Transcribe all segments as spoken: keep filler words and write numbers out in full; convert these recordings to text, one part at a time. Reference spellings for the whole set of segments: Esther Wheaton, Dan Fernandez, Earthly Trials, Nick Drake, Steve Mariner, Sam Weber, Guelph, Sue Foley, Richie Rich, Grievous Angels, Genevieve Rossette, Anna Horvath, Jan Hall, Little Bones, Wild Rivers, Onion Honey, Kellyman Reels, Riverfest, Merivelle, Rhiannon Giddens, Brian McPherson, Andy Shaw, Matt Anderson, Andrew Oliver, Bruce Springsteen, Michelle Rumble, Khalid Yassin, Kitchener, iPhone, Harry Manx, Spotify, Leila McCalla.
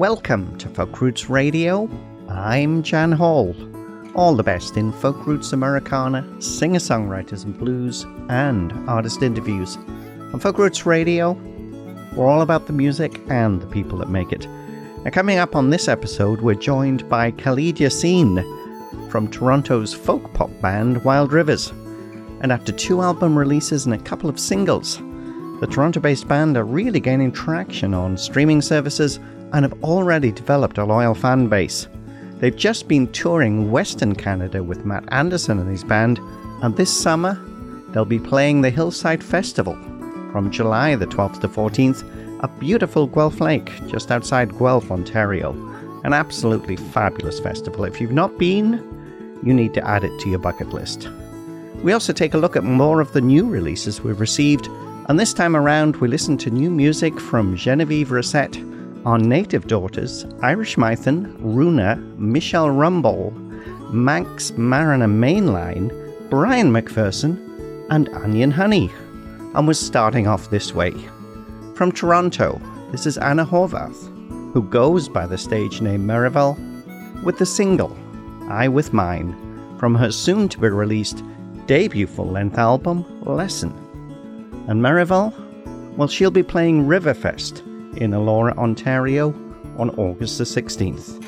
Welcome to Folk Roots Radio. I'm Jan Hall. All the best in folk roots Americana, singer-songwriters and blues, and artist interviews. On Folk Roots Radio, we're all about the music and the people that make it. Now, coming up on this episode, we're joined by Khalid Yassin from Toronto's folk pop band Wild Rivers. And after two album releases and a couple of singles, the Toronto-based band are really gaining traction on streaming services and have already developed a loyal fan base. They've just been touring Western Canada with Matt Anderson and his band, and this summer they'll be playing the Hillside Festival from July the twelfth to fourteenth at beautiful Guelph Lake, just outside Guelph, Ontario. An absolutely fabulous festival. If you've not been, you need to add it to your bucket list. We also take a look at more of the new releases we've received, and this time around we listen to new music from Genevieve Rossette, Our Native Daughters, Irish Mythen, Runa, Michelle Rumble, Max Mariner Mainline, Brian McPherson, and Onion Honey. And we're starting off this way. From Toronto, this is Anna Horvath, who goes by the stage name Merivelle, with the single I With Mine from her soon-to-be-released debut full-length album, Lesson. And Merivelle? Well, she'll be playing Riverfest in Elora, Ontario on August the sixteenth.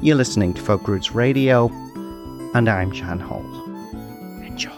You're listening to Folk Roots Radio, and I'm Jan Hall. Enjoy.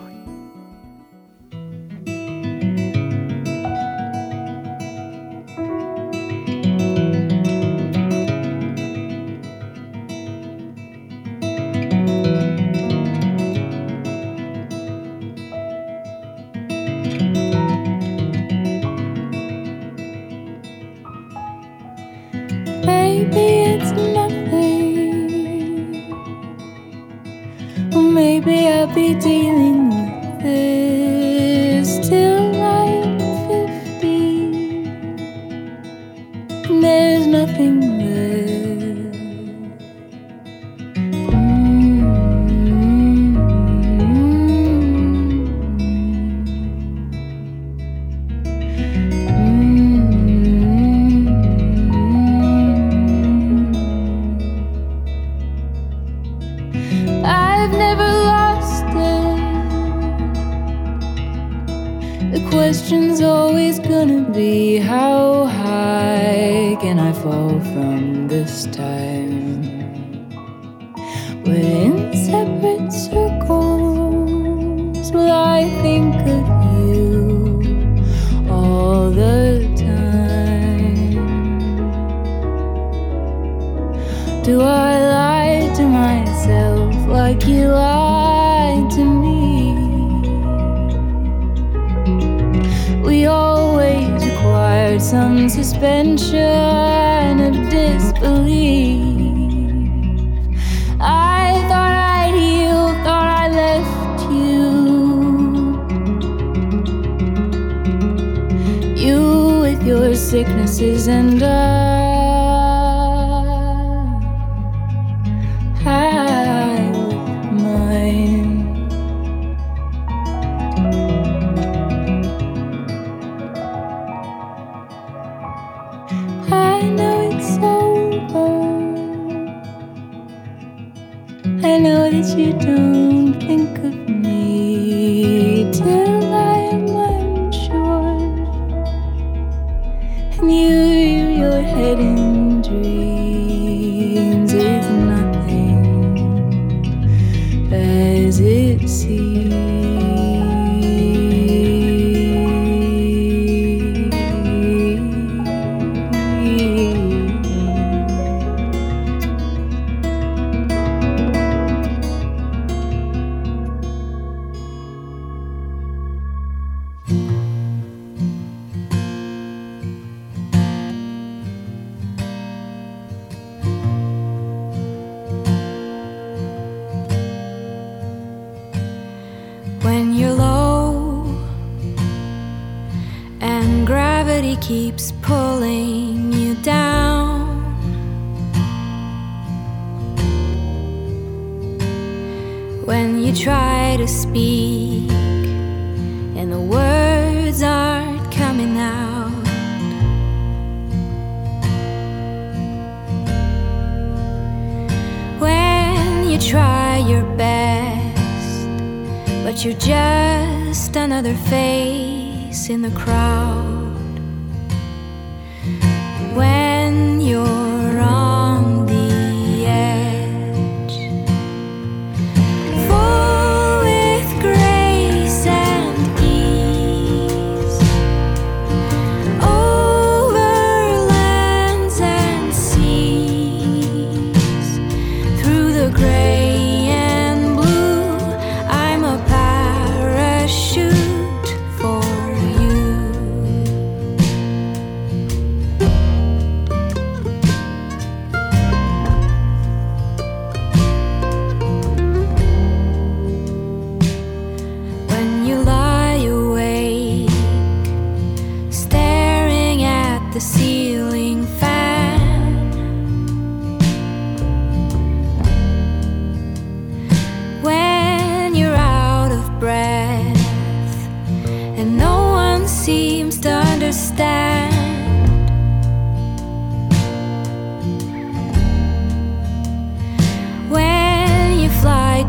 But you're just another face in the crowd. When you're on the edge, full with grace and ease, over lands and seas, through the gray.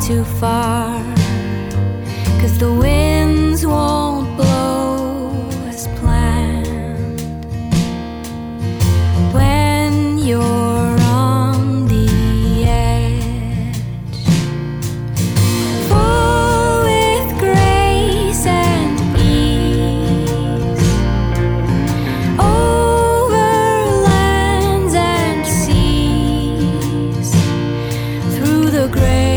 Too far, 'cause the winds won't blow as planned. When you're on the edge, full with grace and ease, over lands and seas, through the gray.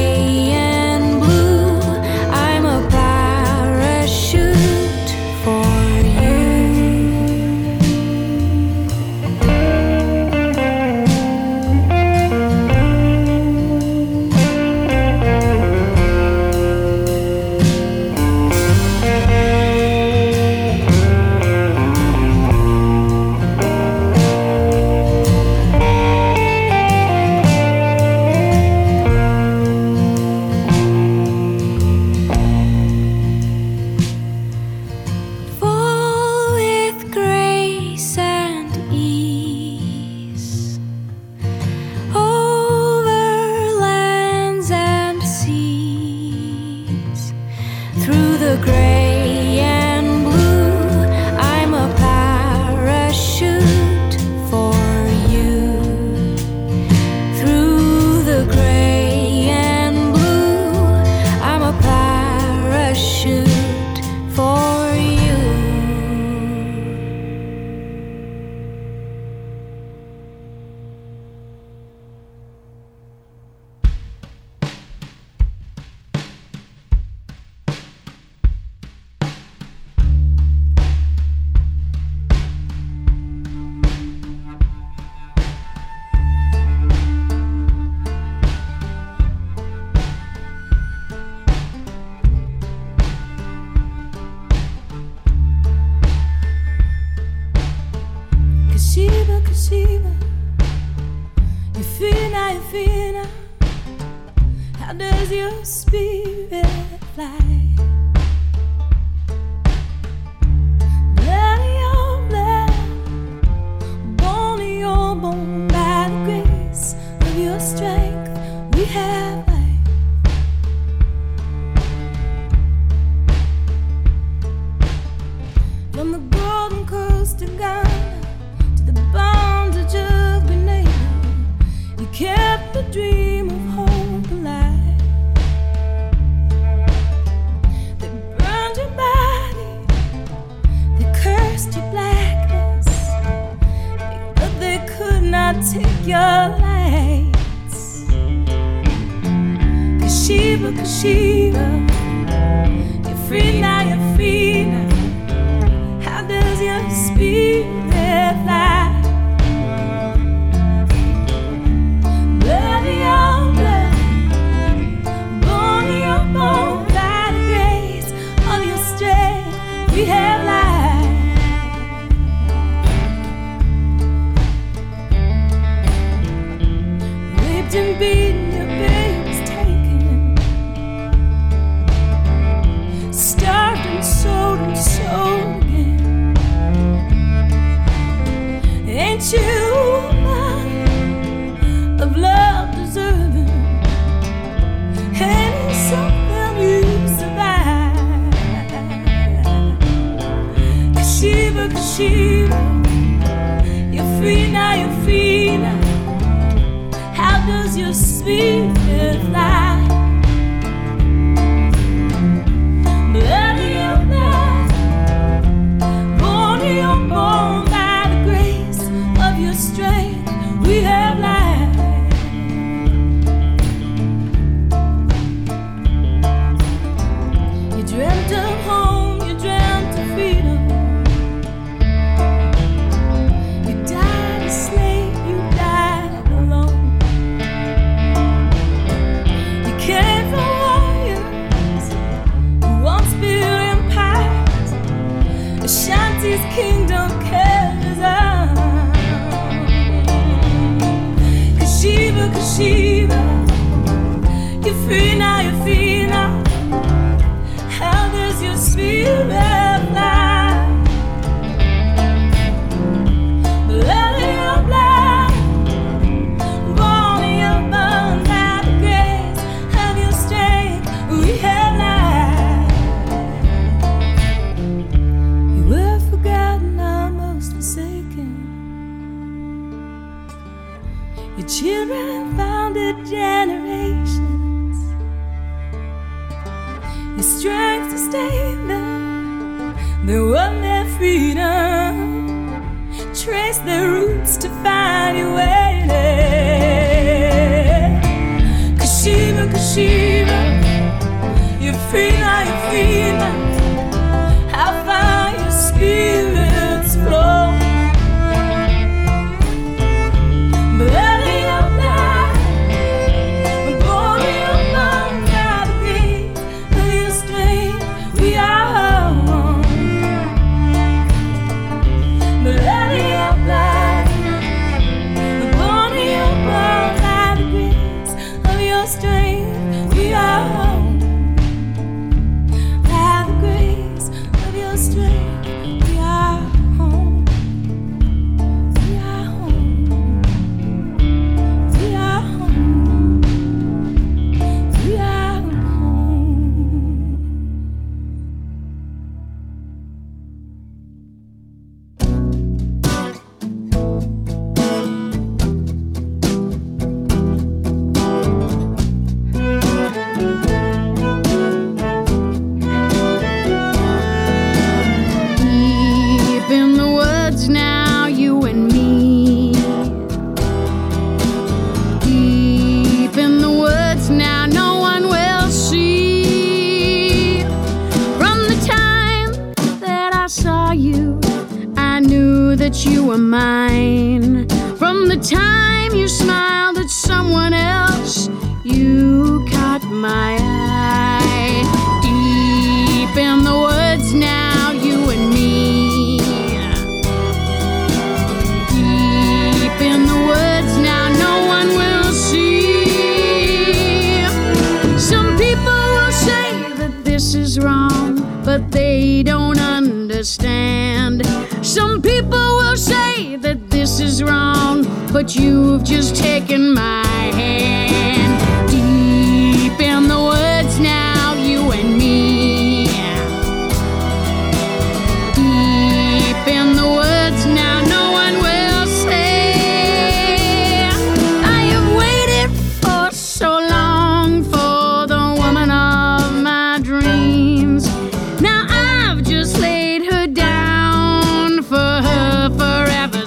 Kwasheba. You're free now, you're free now. How does your spirit fly? Blood in your blood, bone in your bone. By the grace of your strength, we have life. Kingdom cares on. Kwasheba, Kwasheba, you're free now, you're free now. How does your spirit fly? Blood in your blood, born in your bones, by the grace of your strength, we have life. Children founded generations. Your strength sustained them. They won their freedom. Trace their roots to find your way there. Kwasheba, Kwasheba, you're free now, you're free now. How far your spirits flow.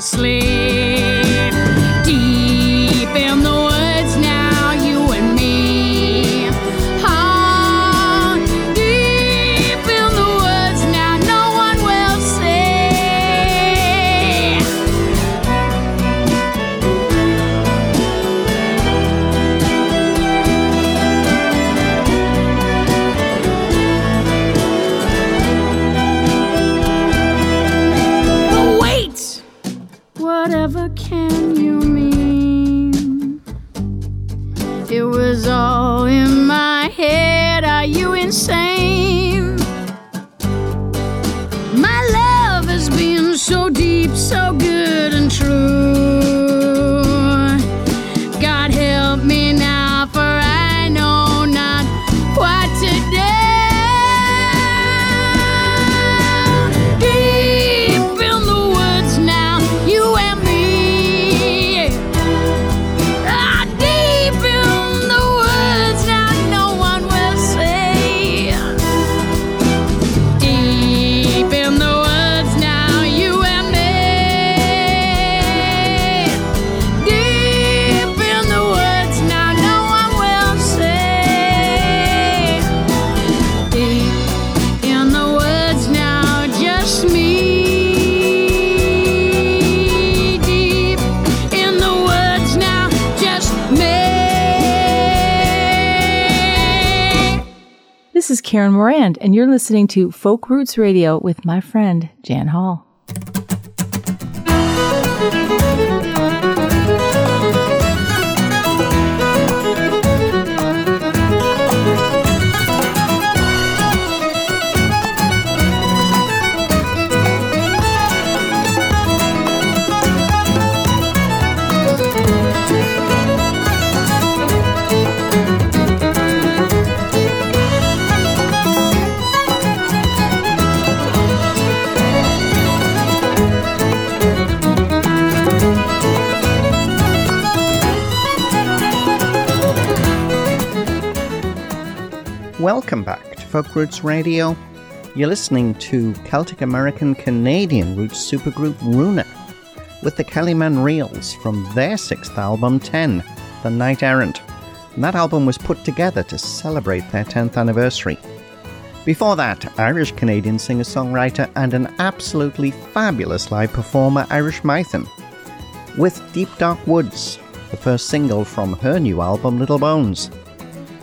Sleep deep in the woods now. Karen Morand, and you're listening to Folk Roots Radio with my friend Jan Hall. Welcome back to Folk Roots Radio. You're listening to Celtic American Canadian roots supergroup Runa with the Kellyman Reels from their sixth album, Ten, The Night Errant. And that album was put together to celebrate their tenth anniversary. Before that, Irish Canadian singer-songwriter and an absolutely fabulous live performer, Irish Mythen, with Deep Dark Woods, the first single from her new album, Little Bones.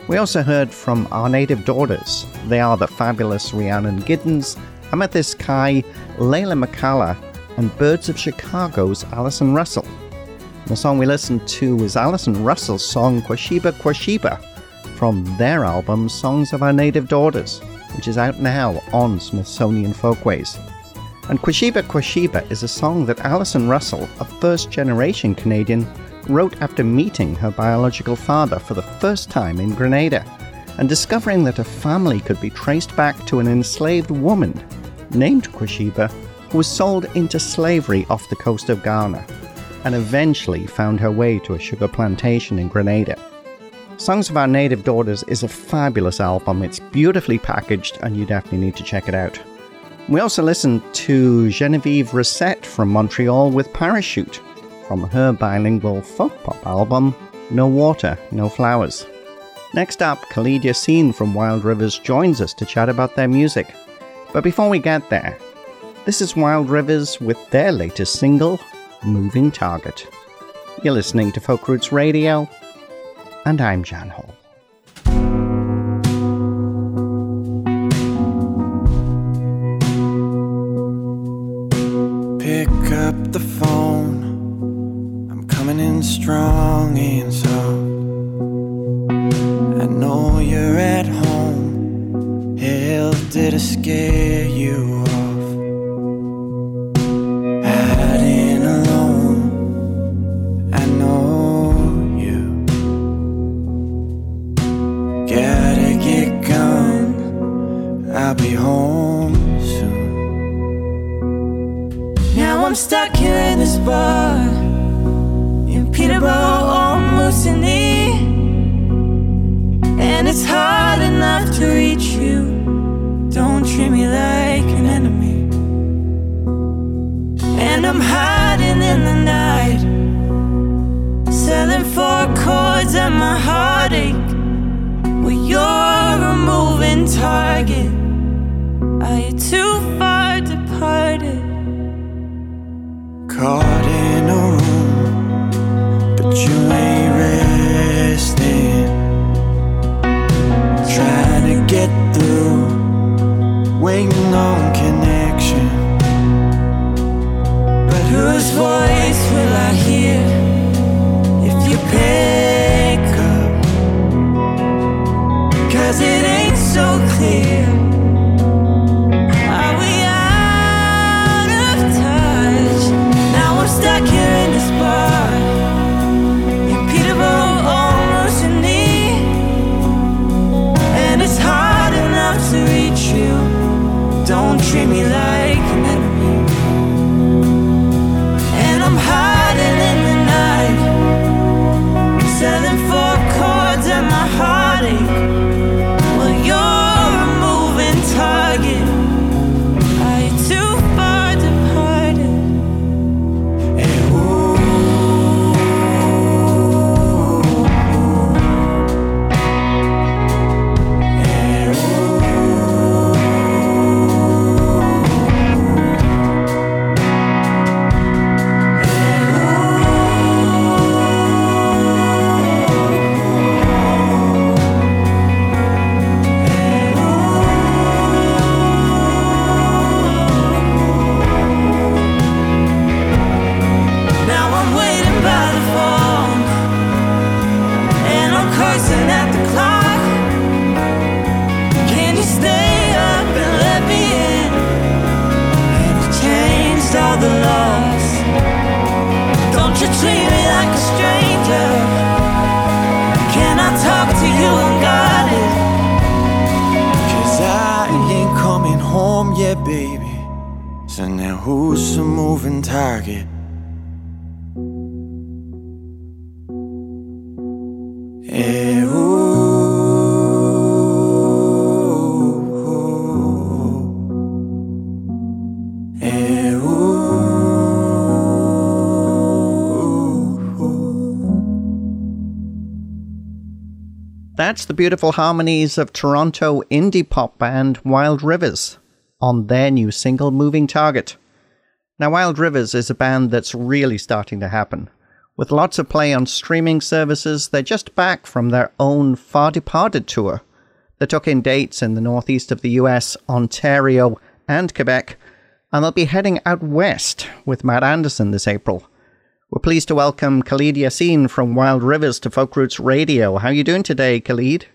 We also heard from Our Native Daughters. They are the fabulous Rhiannon Giddens, Amethyst Kai, Leila McCalla, and Birds of Chicago's Alison Russell. The song we listened to was Alison Russell's song Kwasheba Kwasheba from their album Songs of Our Native Daughters, which is out now on Smithsonian Folkways. And Kwasheba Kwasheba is a song that Alison Russell, a first-generation Canadian, wrote after meeting her biological father for the first time in Grenada and discovering that her family could be traced back to an enslaved woman named Kwasheba who was sold into slavery off the coast of Ghana and eventually found her way to a sugar plantation in Grenada. Songs of Our Native Daughters is a fabulous album. It's beautifully packaged and you definitely need to check it out. We also listened to Genevieve Rossette from Montreal with Parachute, from her bilingual folk pop album, No Water, No Flowers. Next up, Khalid Yassin from Wild Rivers joins us to chat about their music. But before we get there, this is Wild Rivers with their latest single, Moving Target. You're listening to Folk Roots Radio, and I'm Jan Hall. Pick up the phone, in strong and soft. I know you're at home. Hell, did I scare you off? Hiding alone, I know you gotta get gone. I'll be home soon. Now I'm stuck here in this bar, Peterborough or Moosonee, and it's hard enough to reach you. Don't treat me like an enemy. And I'm hiding in the night, selling four chords and my heartache. Well, you're a moving target. Are you too far departed? Caught in a room, you ain't resting, trying to get through, waiting on connection. But whose voice will I hear if you pick up? 'Cause it ain't so clear. Treat me like an enemy, and I'm hiding in the night, selling four chords and my heartache. Well, you're a moving target. Are you too far departed? Hey, ooh, hey, ooh. So now who's a moving target? Eh, ooh, eh, ooh. That's the beautiful harmonies of Toronto indie pop band Wild Rivers on their new single, Moving Target. Now, Wild Rivers is a band that's really starting to happen. With lots of play on streaming services, they're just back from their own Far Departed tour. They took in dates in the northeast of the U S, Ontario and Quebec, and they'll be heading out west with Matt Anderson this April. We're pleased to welcome Khalid Yassin from Wild Rivers to Folk Roots Radio. How are you doing today, Khalid?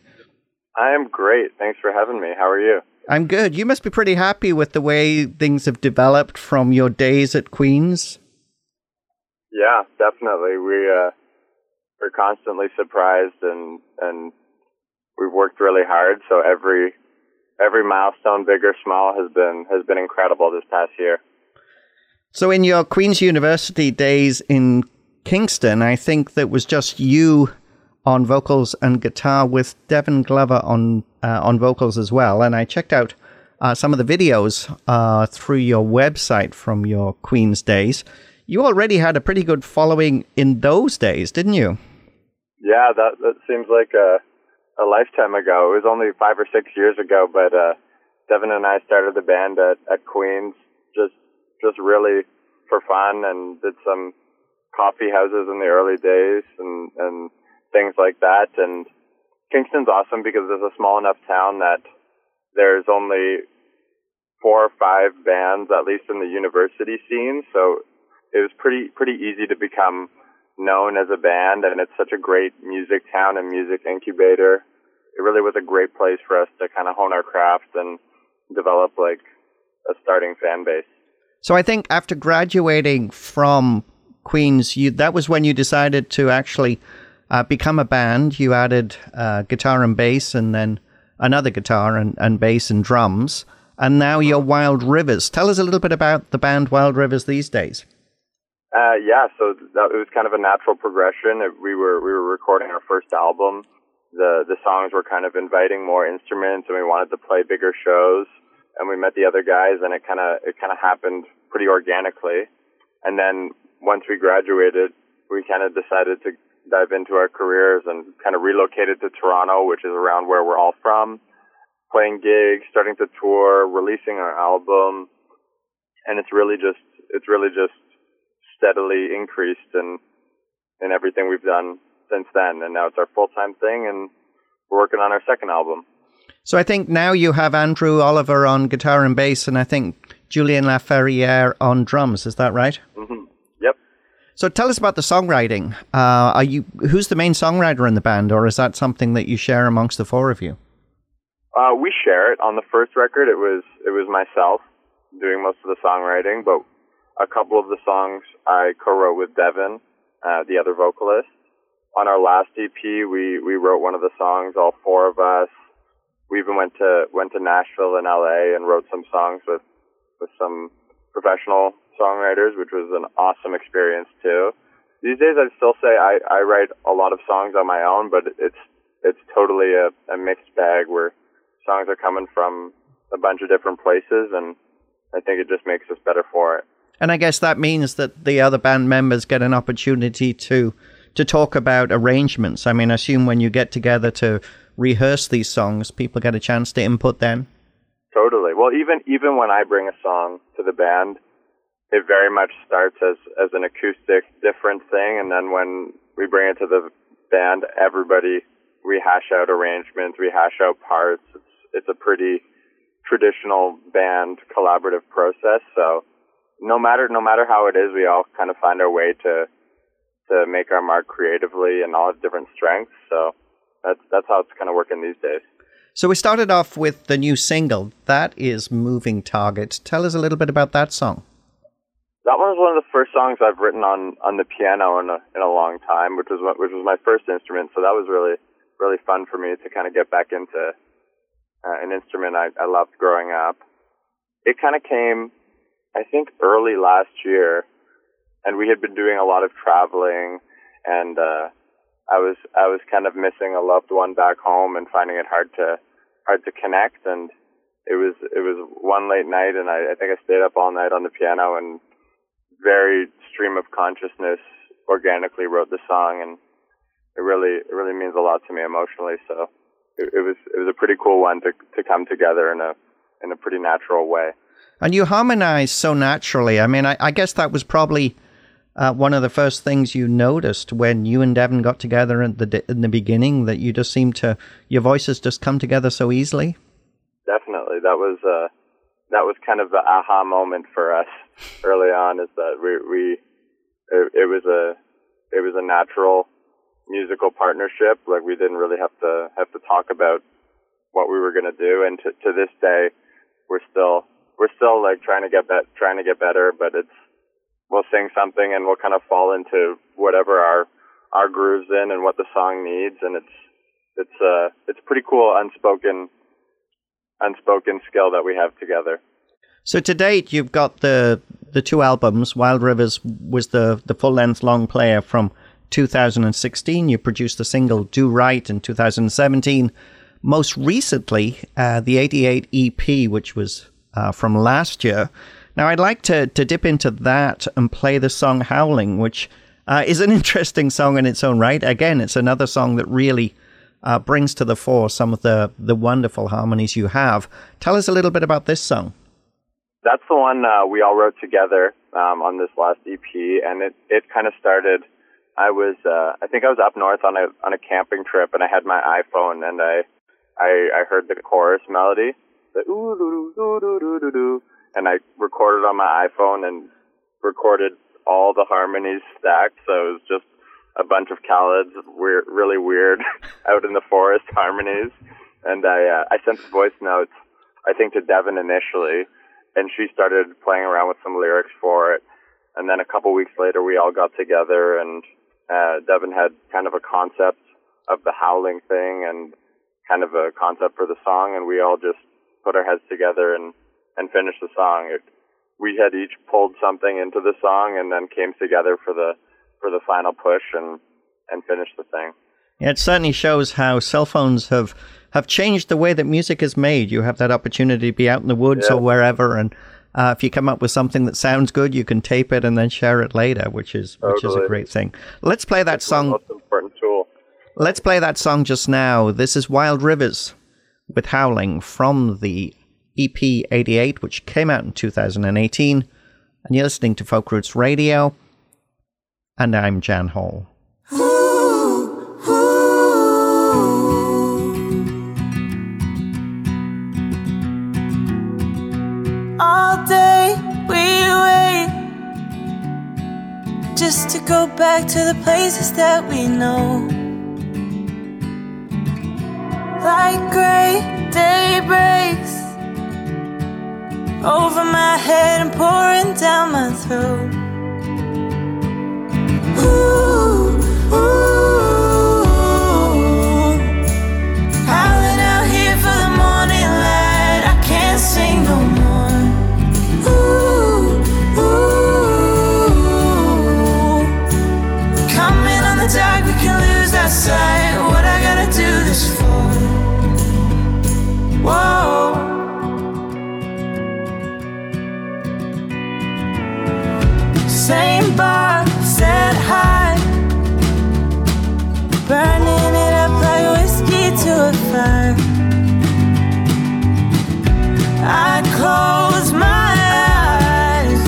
I am great. Thanks for having me. How are you? I'm good. You must be pretty happy with the way things have developed from your days at Queen's. Yeah, definitely. We, uh, we're constantly surprised, and and we've worked really hard. So every every milestone, big or small, has been has been incredible this past year. So in your Queen's University days in Kingston, I think that was just you on vocals and guitar with Devin Glover on Uh, on vocals as well, and I checked out uh, some of the videos uh, through your website from your Queen's days. You already had a pretty good following in those days, didn't you? Yeah, that, that seems like a, a lifetime ago. It was only five or six years ago, but uh, Devin and I started the band at, at Queen's just just really for fun, and did some coffee houses in the early days and, and things like that, and Kingston's awesome because it's a small enough town that there's only four or five bands, at least in the university scene. So it was pretty pretty easy to become known as a band, and it's such a great music town and music incubator. It really was a great place for us to kind of hone our craft and develop like a starting fan base. So I think after graduating from Queen's, you, that was when you decided to actually Uh, become a band. You added uh, guitar and bass, and then another guitar and, and bass and drums. And now you're Wild Rivers. Tell us a little bit about the band Wild Rivers these days. Uh, yeah, so that, it was kind of a natural progression. We were we were recording our first album. The the songs were kind of inviting more instruments, and we wanted to play bigger shows. And we met the other guys, and it kind of it kind of happened pretty organically. And then once we graduated, we kind of decided to dive into our careers and kind of relocated to Toronto, which is around where we're all from, playing gigs, starting to tour, releasing our album. And it's really just, it's really just steadily increased in, in everything we've done since then. And now it's our full-time thing, and we're working on our second album. So I think now you have Andrew Oliver on guitar and bass, and I think Julian Laferriere on drums. Is that right? Mm-hmm. So tell us about the songwriting. Uh, are you who's the main songwriter in the band, or is that something that you share amongst the four of you? Uh, we share it. On the first record, it was it was myself doing most of the songwriting, but a couple of the songs I co-wrote with Devin, uh, the other vocalist. On our last E P, we, we wrote one of the songs, all four of us. We even went to went to Nashville and L A and wrote some songs with with some professional songwriters, which was an awesome experience too. These days, I'd still say I, I write a lot of songs on my own, but it's it's totally a, a mixed bag where songs are coming from a bunch of different places, and I think it just makes us better for it. And I guess that means that the other band members get an opportunity to to talk about arrangements. I mean, I assume when you get together to rehearse these songs, people get a chance to input then? Totally. Well, even even when I bring a song to the band, it very much starts as, as an acoustic, different thing, and then when we bring it to the band, everybody, we hash out arrangements, we hash out parts. It's, it's a pretty traditional band collaborative process, so no matter no matter how it is, we all kind of find our way to to make our mark creatively and all its different strengths, so that's, that's how it's kind of working these days. So we started off with the new single, that is Moving Target. Tell us a little bit about that song. That one was one of the first songs I've written on, on the piano in a, in a long time, which was which was my first instrument. So that was really really fun for me to kind of get back into uh, an instrument I, I loved growing up. It kind of came I think early last year, and we had been doing a lot of traveling, and uh, I was I was kind of missing a loved one back home and finding it hard to hard to connect. And it was it was one late night, and I, I think I stayed up all night on the piano and very stream of consciousness organically wrote the song, and it really it really means a lot to me emotionally. So it, it was it was a pretty cool one to to come together in a in a pretty natural way. And you harmonized so naturally. I mean, I, I guess that was probably uh, one of the first things you noticed when you and Devin got together in the in the beginning, that you just seemed to, your voices just come together so easily. Definitely, that was uh, that was kind of the aha moment for us early on. Is that we we it, it was a it was a natural musical partnership. Like, we didn't really have to have to talk about what we were going to do, and to, to this day, we're still. We're still like trying to get be- trying to get better, but it's we'll sing something and we'll kind of fall into whatever our our grooves in and what the song needs, and it's it's uh it's a pretty cool unspoken unspoken skill that we have together. So to date, you've got the the two albums. Wild Rivers was the the full length long player from two thousand sixteen. You produced the single Do Right in two thousand seventeen. Most recently, uh, the eighty-eight E P, which was Uh, from last year. Now, I'd like to, to dip into that and play the song Howling, which uh, is an interesting song in its own right. Again, it's another song that really uh, brings to the fore some of the, the wonderful harmonies you have. Tell us a little bit about this song. That's the one uh, we all wrote together um, on this last E P, and it, it kind of started, I was, uh, I think I was up north on a on a camping trip, and I had my iPhone, and I, I, I heard the chorus melody. The ooh, doo, doo, doo, doo, doo, doo, and I recorded on my iPhone and recorded all the harmonies stacked, so it was just a bunch of Khaled's weird, really weird out in the forest harmonies. And I uh, I sent the voice notes, I think, to Devin initially, and she started playing around with some lyrics for it. And then a couple weeks later, we all got together, and uh, Devin had kind of a concept of the howling thing and kind of a concept for the song, and we all just put our heads together and, and finish the song. It, we had each pulled something into the song and then came together for the for the final push and, and finished the thing. It certainly shows how cell phones have, have changed the way that music is made. You have that opportunity to be out in the woods yeah. or wherever, and uh, if you come up with something that sounds good, you can tape it and then share it later, which is totally. which is a great thing. Let's play that That's song. The most important tool. Let's play that song just now. This is Wild Rivers with Howling from the E P eighty-eight, which came out in two thousand eighteen. And you're listening to Folk Roots Radio, and I'm Jan Hall. All day we wait just to go back to the places that we know. Like grey day breaks over my head and pouring down my throat. Ooh, ooh, howling out here for the morning light. I can't sing no more. Ooh, ooh, coming on the dark, we can lose our sight. What I gotta do this for? Whoa. Same bar, set high, burning it up like whiskey to a fire. I close my eyes,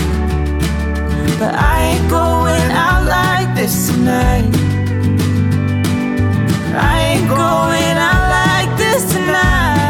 but I ain't going out like this tonight. I ain't going out like this tonight.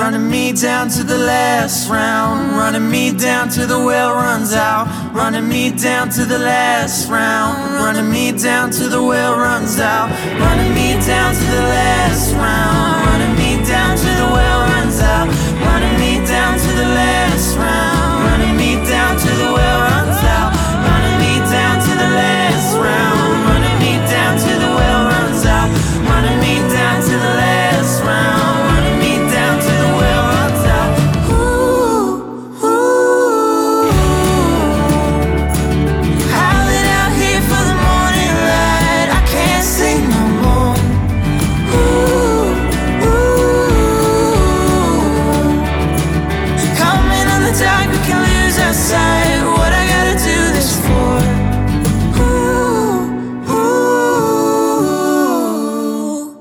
Running me down to the last round, running me down till the well runs out. Running running me down to the last round, running me down to the well runs out, running me down to the last round, running me down to the well runs out, running me down to the last round, running me down to the well runs out, running me down to the last round, running me down to the well runs out, running me down to the last round, running me down to the well runs out. Ooh, ooh, I've been out here for the morning light, I can't see no more. Ooh, ooh, you're coming on the dark, we can lose our sight. What I gotta do this for? Ooh, ooh,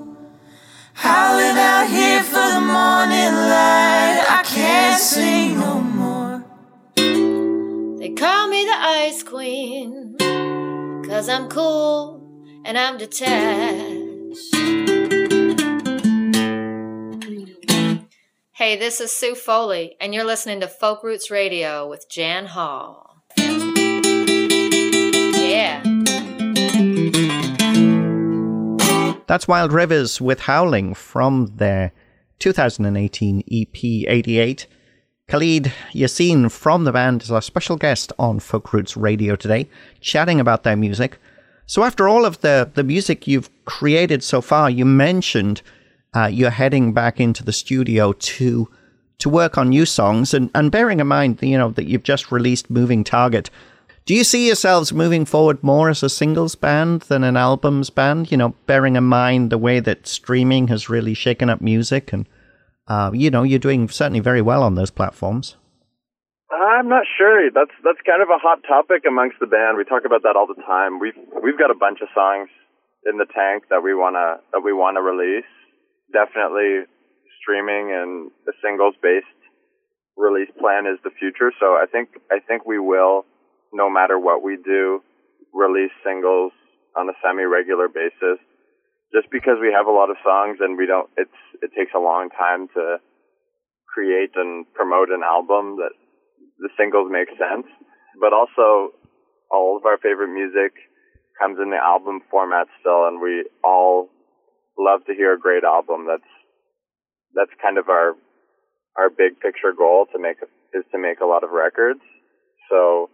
I live out here for the morning light, I can't sing no more. They call me the Ice Queen, cause I'm cool and I'm detached. Hey, this is Sue Foley, and you're listening to Folk Roots Radio with Jan Hall. Yeah. That's Wild Rivers with Howling from their twenty eighteen E P eighty-eight. Khalid Yassin from the band is our special guest on Folk Roots Radio today, chatting about their music. So after all of the, the music you've created so far, you mentioned uh, you're heading back into the studio to to work on new songs. And, and bearing in mind, you know, that you've just released Moving Target, do you see yourselves moving forward more as a singles band than an albums band? You know, bearing in mind the way that streaming has really shaken up music and, uh, you know, you're doing certainly very well on those platforms. I'm not sure. That's that's kind of a hot topic amongst the band. We talk about that all the time. We've we've got a bunch of songs in the tank that we wanna that we wanna release. Definitely streaming and a singles based release plan is the future. So I think I think we will, no matter what we do, release singles on a semi regular basis. Just because we have a lot of songs and we don't, it's it takes a long time to create and promote an album, that the singles make sense, but also all of our favorite music comes in the album format still, and we all love to hear a great album. That's that's kind of our our big picture goal to make is to make a lot of records. So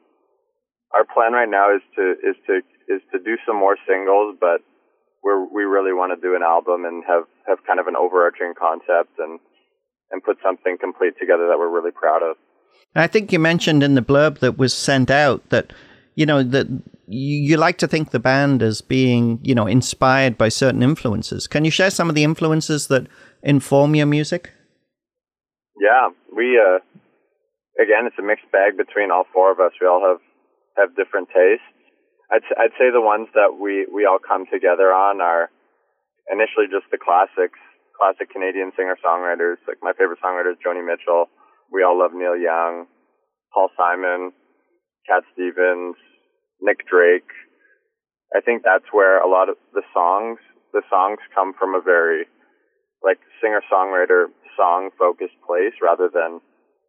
our plan right now is to is to is to do some more singles, but we're, we really want to do an album and have, have kind of an overarching concept and and put something complete together that we're really proud of. I think you mentioned in the blurb that was sent out that, you know, that you like to think the band as being, you know, inspired by certain influences. Can you share some of the influences that inform your music? Yeah, we, uh, again, it's a mixed bag between all four of us. We all have, have different tastes. I'd, I'd say the ones that we, we all come together on are initially just the classics, classic Canadian singer-songwriters. Like, my favorite songwriter is Joni Mitchell. We all love Neil Young, Paul Simon, Cat Stevens, Nick Drake. I think that's where a lot of the songs, the songs come from a very, like, singer-songwriter, song-focused place rather than,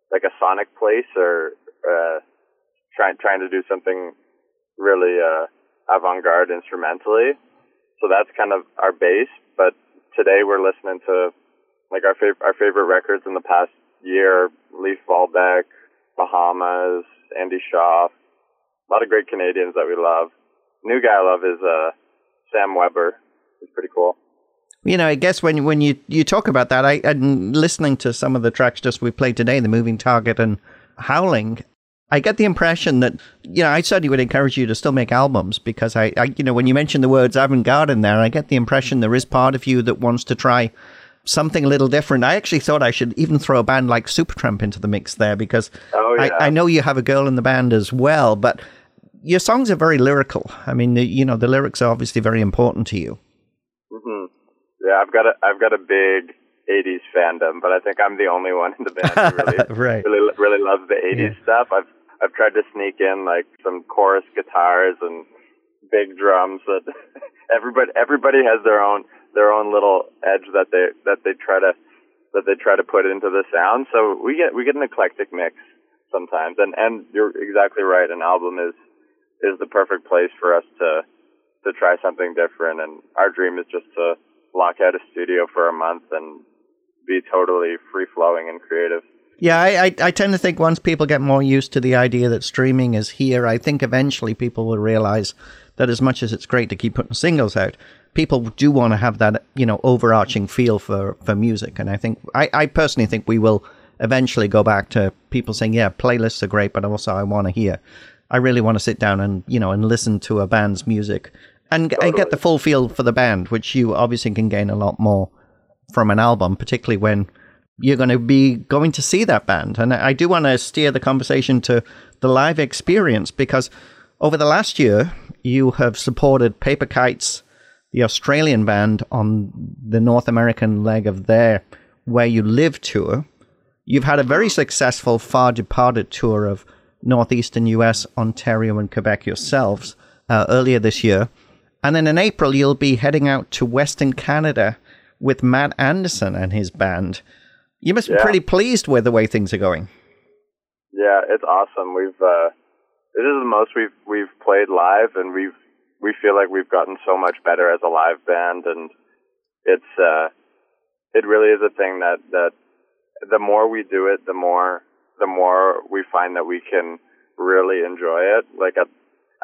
like, a sonic place or uh, trying trying to do something really uh, avant-garde instrumentally. So that's kind of our base, but today we're listening to, like, our, fav- our favorite records in the past year, Leif Volbeck, Bahamas, Andy Shaw, a lot of great Canadians that we love. New guy I love is uh, Sam Weber. He's pretty cool. You know, I guess when when you, you talk about that, I, I'm listening to some of the tracks just we played today, The Moving Target and Howling, I get the impression that, you know, I certainly would encourage you to still make albums because, I, I you know, when you mention the words avant-garde in there, I get the impression there is part of you that wants to try something a little different. I actually thought I should even throw a band like Supertramp into the mix there because oh, yeah. I, I know you have a girl in the band as well, but your songs are very lyrical. I mean, the, you know, the lyrics are obviously very important to you. Mm-hmm. Yeah, I've got a I've got a big eighties fandom, but I think I'm the only one in the band who really right. really, really loves the eighties yeah. stuff. I've I've tried to sneak in like some chorus guitars and big drums that everybody everybody has their own. their own little edge that they that they try to that they try to put into the sound. So we get we get an eclectic mix. sometimes. And and you're exactly right. An album is is the perfect place for us to to try something different. And our dream is just to lock out a studio for a month and be totally free-flowing and creative. Yeah, I, I, I tend to think once people get more used to the idea that streaming is here, I think eventually people will realize that as much as it's great to keep putting singles out, people do want to have that, you know, overarching feel for, for music. And I think, I, I personally think we will eventually go back to people saying, yeah, playlists are great, but also I want to hear. I really want to sit down and, you know, and listen to a band's music and, totally. and get the full feel for the band, which you obviously can gain a lot more from an album, particularly when you're going to be going to see that band. And I do want to steer the conversation to the live experience, because over the last year, you have supported Paper Kites, the Australian band, on the North American leg of their Where You Live tour. You've had a very successful Far Departed tour of northeastern U S, Ontario, and Quebec yourselves uh, earlier this year. And then in April, you'll be heading out to Western Canada with Matt Anderson and his band. You must yeah. be pretty pleased with the way things are going. Yeah, it's awesome. We've uh, this is the most we've we've played live, and we've we feel like we've gotten so much better as a live band, and it's uh, it really is a thing that, that the more we do it, the more the more we find that we can really enjoy it. Like at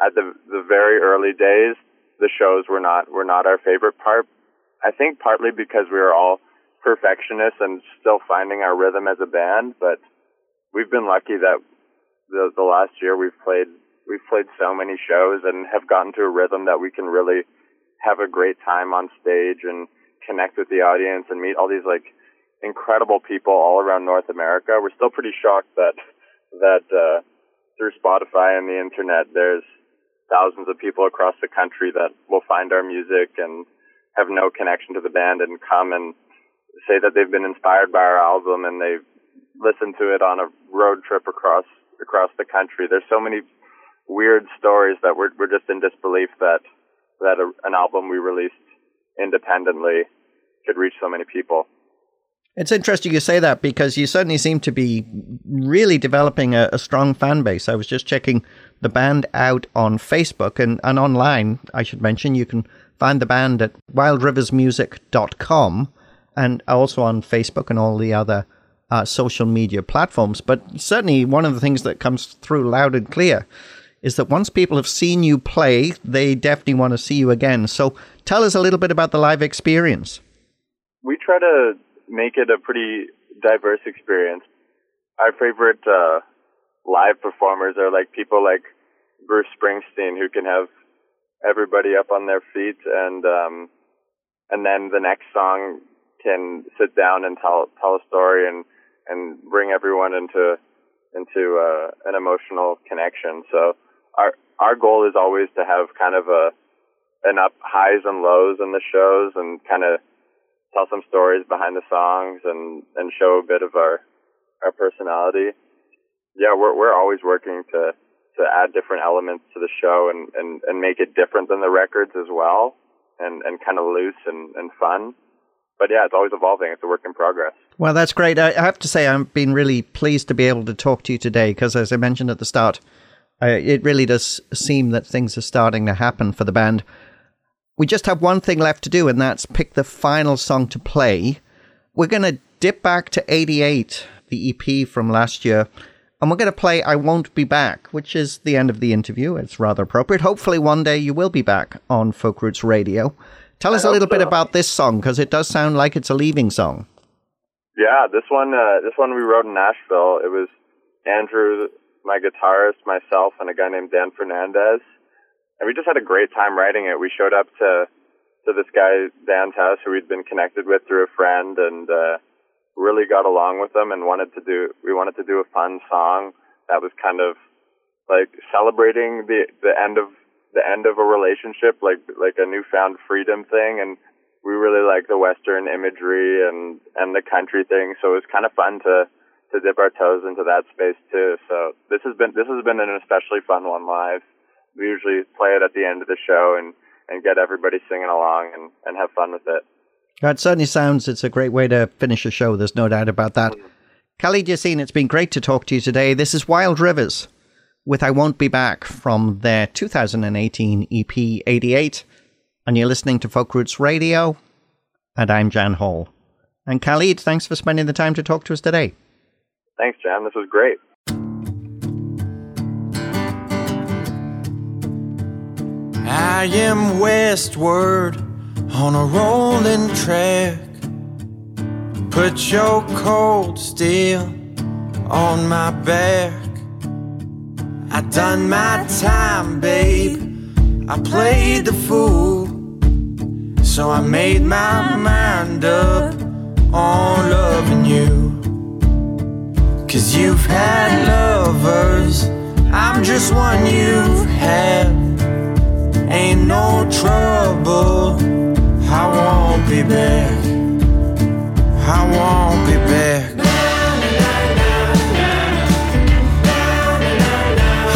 at the the very early days, the shows were not were not our favorite part. I think partly because we were all perfectionists and still finding our rhythm as a band, but we've been lucky that the, the last year we've played we've played so many shows and have gotten to a rhythm that we can really have a great time on stage and connect with the audience and meet all these like incredible people all around North America. We're still pretty shocked that that uh, through Spotify and the internet, there's thousands of people across the country that will find our music and have no connection to the band and come and say that they've been inspired by our album and they've listened to it on a road trip across across the country. There's so many weird stories that we're we're just in disbelief that that a, an album we released independently could reach so many people. It's interesting you say that, because you certainly seem to be really developing a, a strong fan base. I was just checking the band out on Facebook and, and online, I should mention. You can find the band at wild rivers music dot com and also on Facebook and all the other uh, social media platforms. But certainly one of the things that comes through loud and clear is that once people have seen you play, they definitely want to see you again. So tell us a little bit about the live experience. We try to make it a pretty diverse experience. Our favorite uh, live performers are like people like Bruce Springsteen, who can have everybody up on their feet, and um, and then the next song can sit down and tell tell a story and, and bring everyone into into uh, an emotional connection. So our our goal is always to have kind of a an up highs and lows in the shows and kind of tell some stories behind the songs and, and show a bit of our our personality. Yeah, we're we're always working to, to add different elements to the show and, and, and make it different than the records as well, and, and kind of loose and, and fun. But yeah, it's always evolving. It's a work in progress. Well, that's great. I have to say I've been really pleased to be able to talk to you today because, as I mentioned at the start, uh, it really does seem that things are starting to happen for the band. We just have one thing left to do, and that's pick the final song to play. We're going to dip back to eighty-eight, the E P from last year, and we're going to play I Won't Be Back, which is the end of the interview. It's rather appropriate. Hopefully one day you will be back on Folk Roots Radio. Tell us a little so. bit about this song, because it does sound like it's a leaving song. Yeah, this one uh, this one we wrote in Nashville. It was Andrew, my guitarist, myself, and a guy named Dan Fernandez. And we just had a great time writing it. We showed up to to this guy, Dan's house, who we'd been connected with through a friend, and uh, really got along with him and wanted to do, we wanted to do a fun song that was kind of like celebrating the, the end of the end of a relationship, like like a newfound freedom thing. And we really like the Western imagery and, and the country thing. So it was kind of fun to, to dip our toes into that space too. So this has been, this has been an especially fun one live. We usually play it at the end of the show and, and get everybody singing along and, and have fun with it. It certainly sounds, it's a great way to finish a show. There's no doubt about that. Khalid Yassin, it's been great to talk to you today. This is Wild Rivers with I Won't Be Back from their two thousand eighteen E P eighty-eight, and you're listening to Folk Roots Radio, and I'm Jan Hall. And Khalid, thanks for spending the time to talk to us today. Thanks, Jan. This was great. I am westward on a rolling track. Put your cold steel on my back. I done my time, babe. I played the fool. So I made my mind up on loving you. Cause you've had lovers, I'm just one you've had. Ain't no trouble, I won't be back, I won't be back.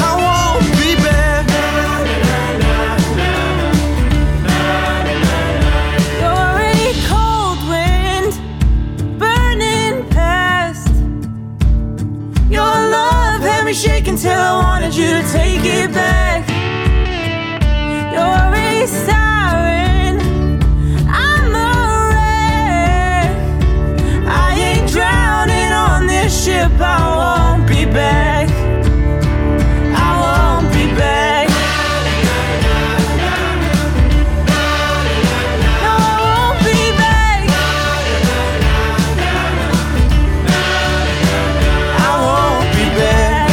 I won't be back. You're a cold wind, burning past. Your love had me shaking till I wanted you to take it back. You're a siren, I'm a wreck. I ain't drowning on this ship, I won't be back. I won't be back. No, I won't be back. I won't be back.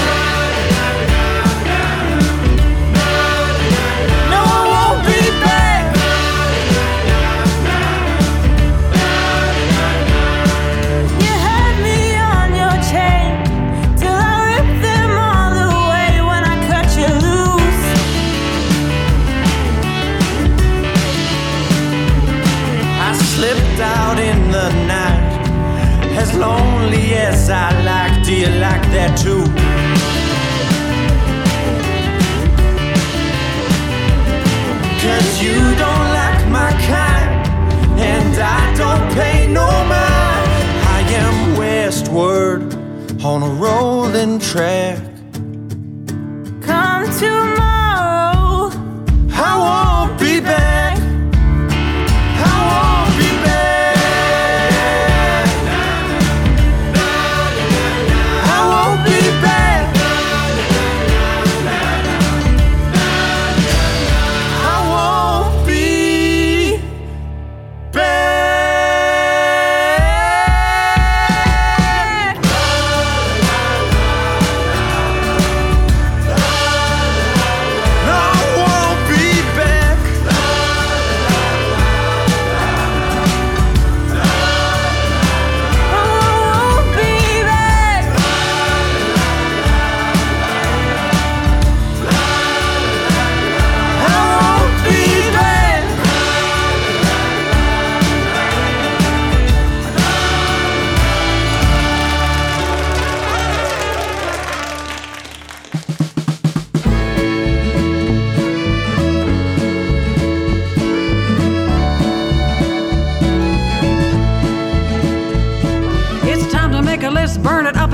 Lonely as I like, do you like that too? Cause you don't like my kind, and I don't pay no mind. I am westward on a rolling track. Come tomorrow, I won't be back. I won't be back.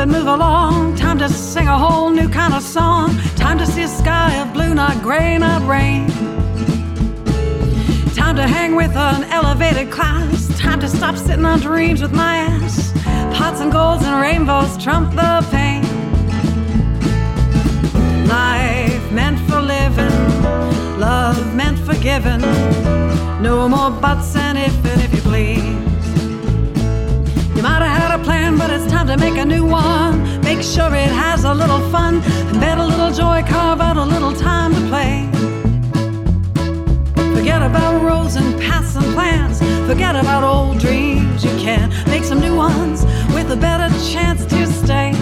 And move along. Time to sing a whole new kind of song. Time to see a sky of blue, not gray, not rain. Time to hang with an elevated class. Time to stop sitting on dreams with my ass. Pots and golds and rainbows trump the pain. Life meant for living, love meant for giving. No more buts and if and if you please. You might have had a plan, but it's time to make a new one. Make sure it has a little fun, embed a little joy, carve out a little time to play. Forget about roads and paths and plans. Forget about old dreams you can. Make some new ones with a better chance to stay.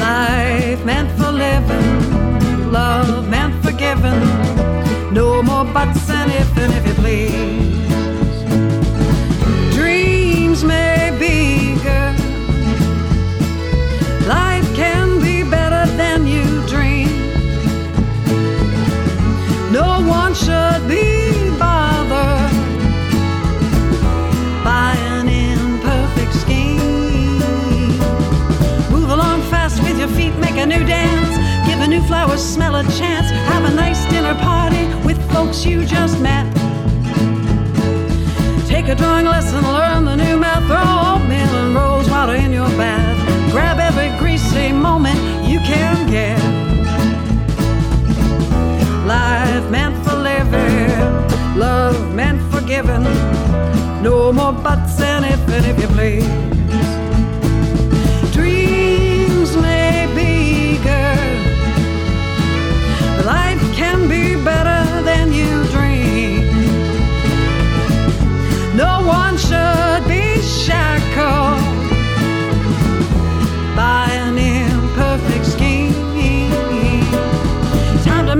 Life meant for living, love meant for giving. No more buts and if and if you please. Dreams may be good. Life can be better than you dream. No one should be bothered by an imperfect scheme. flowers, smell a chance, have a nice dinner party with folks you just met. Take a drawing lesson, learn the new math, throw oatmeal and rose water in your bath. Grab every greasy moment you can get. Life meant for living, love meant for giving. No more buts and if and if you please.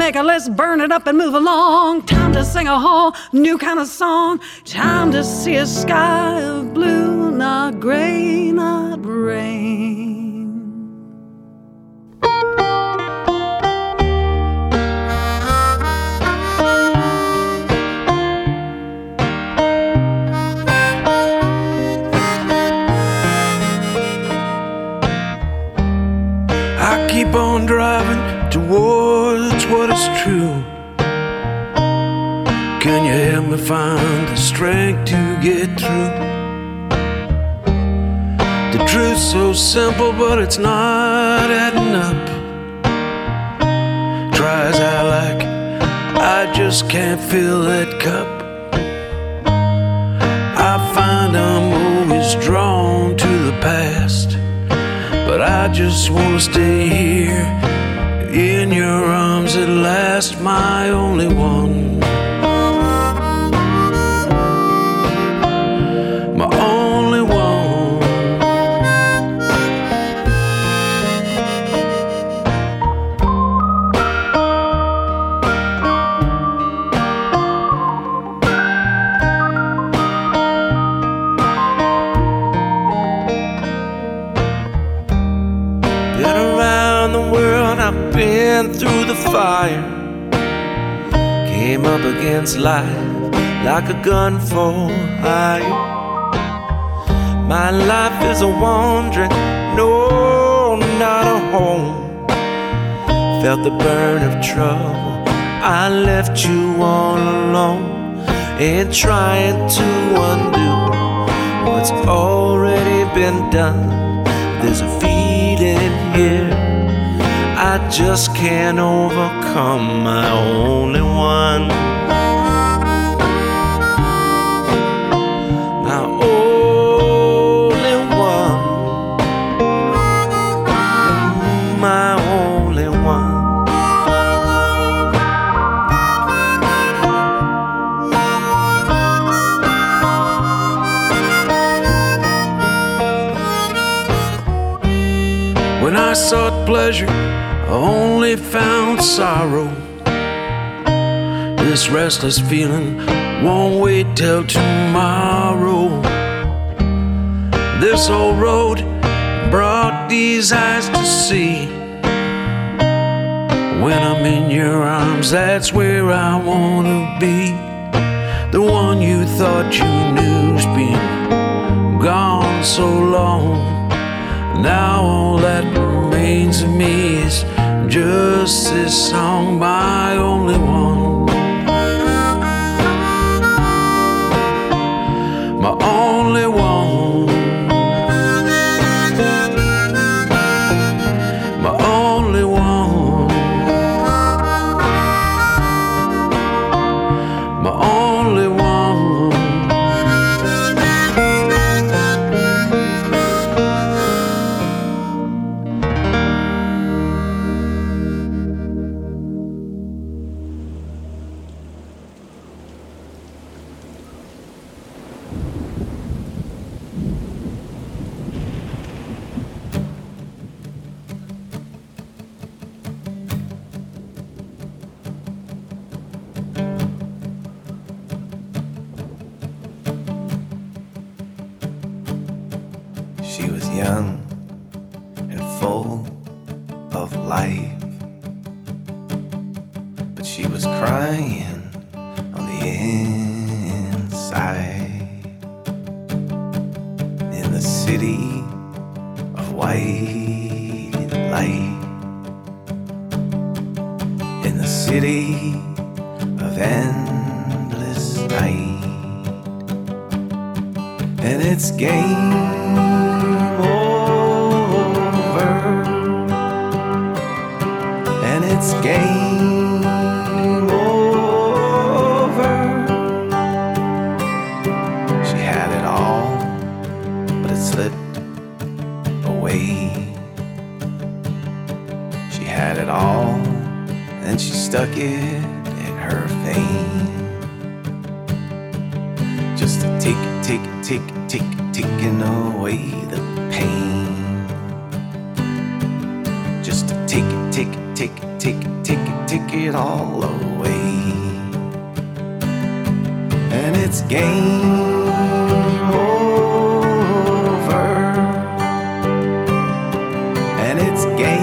Make a list, burn it up and move along. Time to sing a whole new kind of song. Time to see a sky of blue, not gray, not rain. I keep on driving towards what is true. Can you help me find the strength to get through? The truth's so simple, but it's not adding up. Try as I like, I just can't fill that cup. I find I'm always drawn to the past, but I just wanna stay here in your arms at last, my only one, my only one. Been around the world, I've been through the fire, came up against life like a gun for hire. My life is a wandering, no, not a home. Felt the burn of trouble, I left you all alone, and trying to undo what's already been done. There's a feeling here I just can't overcome, my only one, my only one, my only one. When I sought pleasure, I only found sorrow. This restless feeling won't wait till tomorrow. This old road brought these eyes to see. When I'm in your arms, that's where I wanna be. The one you thought you knew's been gone so long. Now all that remains of me is just this song, my only one, my only one, my only one, my only one. city of endless night, and it's game over, and it's game over. She had it all, but it slipped away. She had it all, and she stuck it in her vein. Just to take, take, take, take, taking away the pain. Just to take, take, take, take, take, take it all away. And it's game over. And it's game.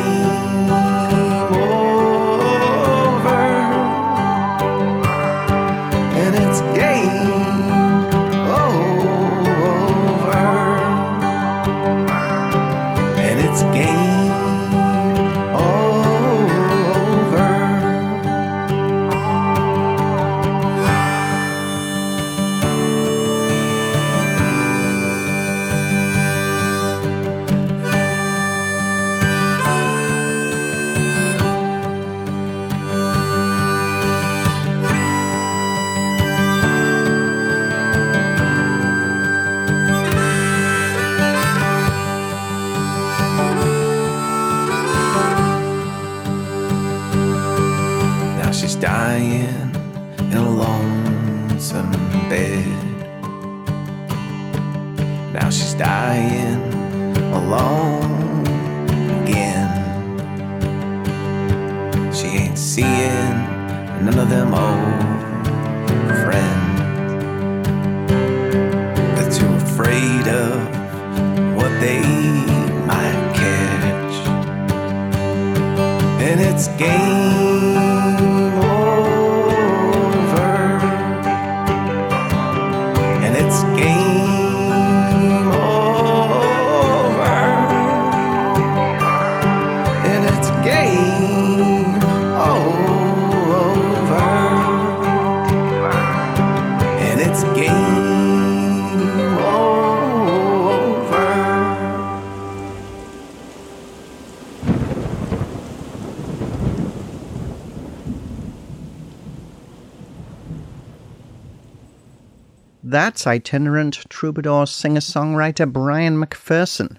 That's itinerant troubadour singer-songwriter Brian McPherson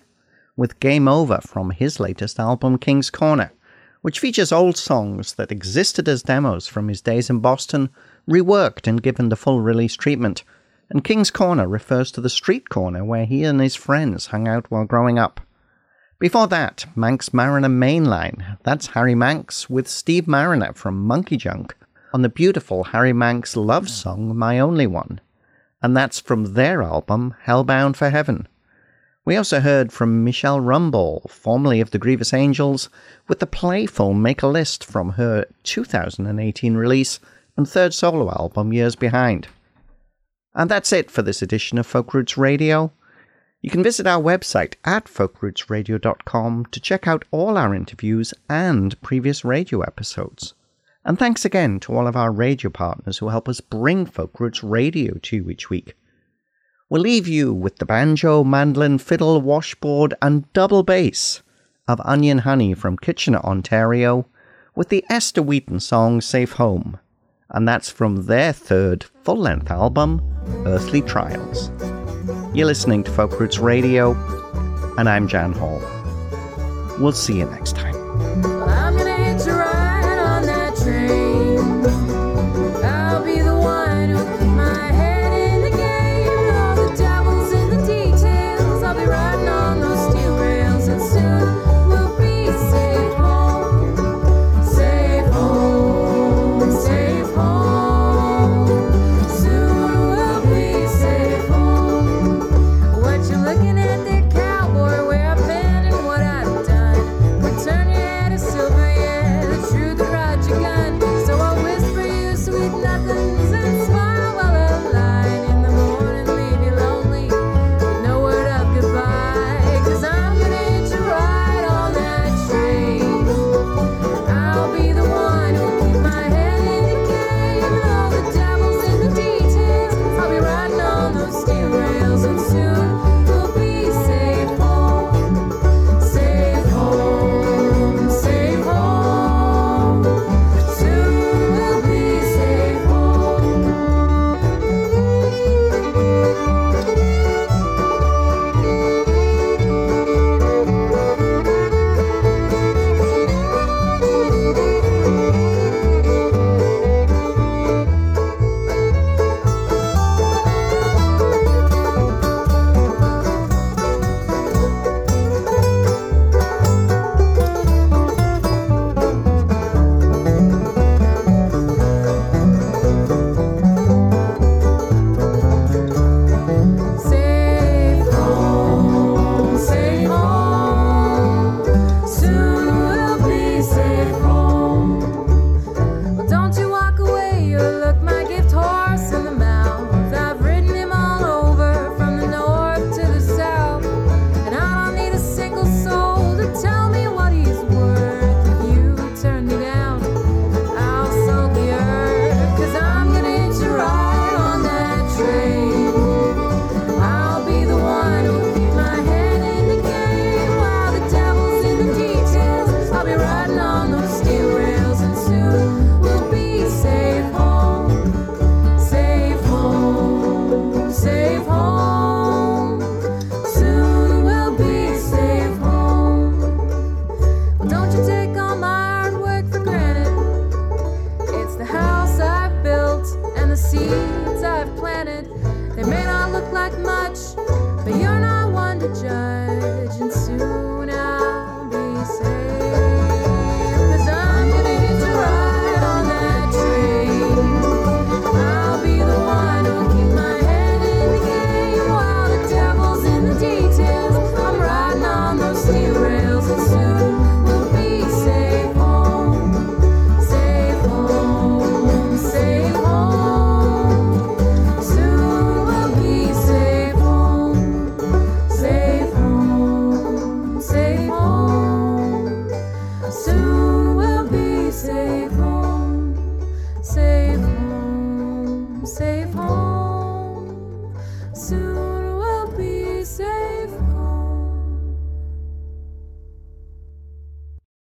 with Game Over from his latest album King's Corner, which features old songs that existed as demos from his days in Boston, reworked and given the full release treatment. And King's Corner refers to the street corner where he and his friends hung out while growing up. Before that, Max Mariner Mainline. That's Harry Manx with Steve Mariner from Monkey Junk on the beautiful Harry Manx love song My Only One. And that's from their album, Hellbound for Heaven. We also heard from Michelle Rumball, formerly of the Grievous Angels, with the playful Make a List from her two thousand eighteen release and third solo album, Years Behind. And that's it for this edition of Folk Roots Radio. You can visit our website at folk roots radio dot com to check out all our interviews and previous radio episodes. And thanks again to all of our radio partners who help us bring Folk Roots Radio to you each week. We'll leave you with the banjo, mandolin, fiddle, washboard and double bass of Onion Honey from Kitchener, Ontario, with the Esther Wheaton song Safe Home. And that's from their third full-length album, Earthly Trials. You're listening to Folk Roots Radio, and I'm Jan Hall. We'll see you next time. I'm gonna hit you right. Looking at that cowboy, where I've been and what I've done. Return your head to be safe home, safe home, safe home soon.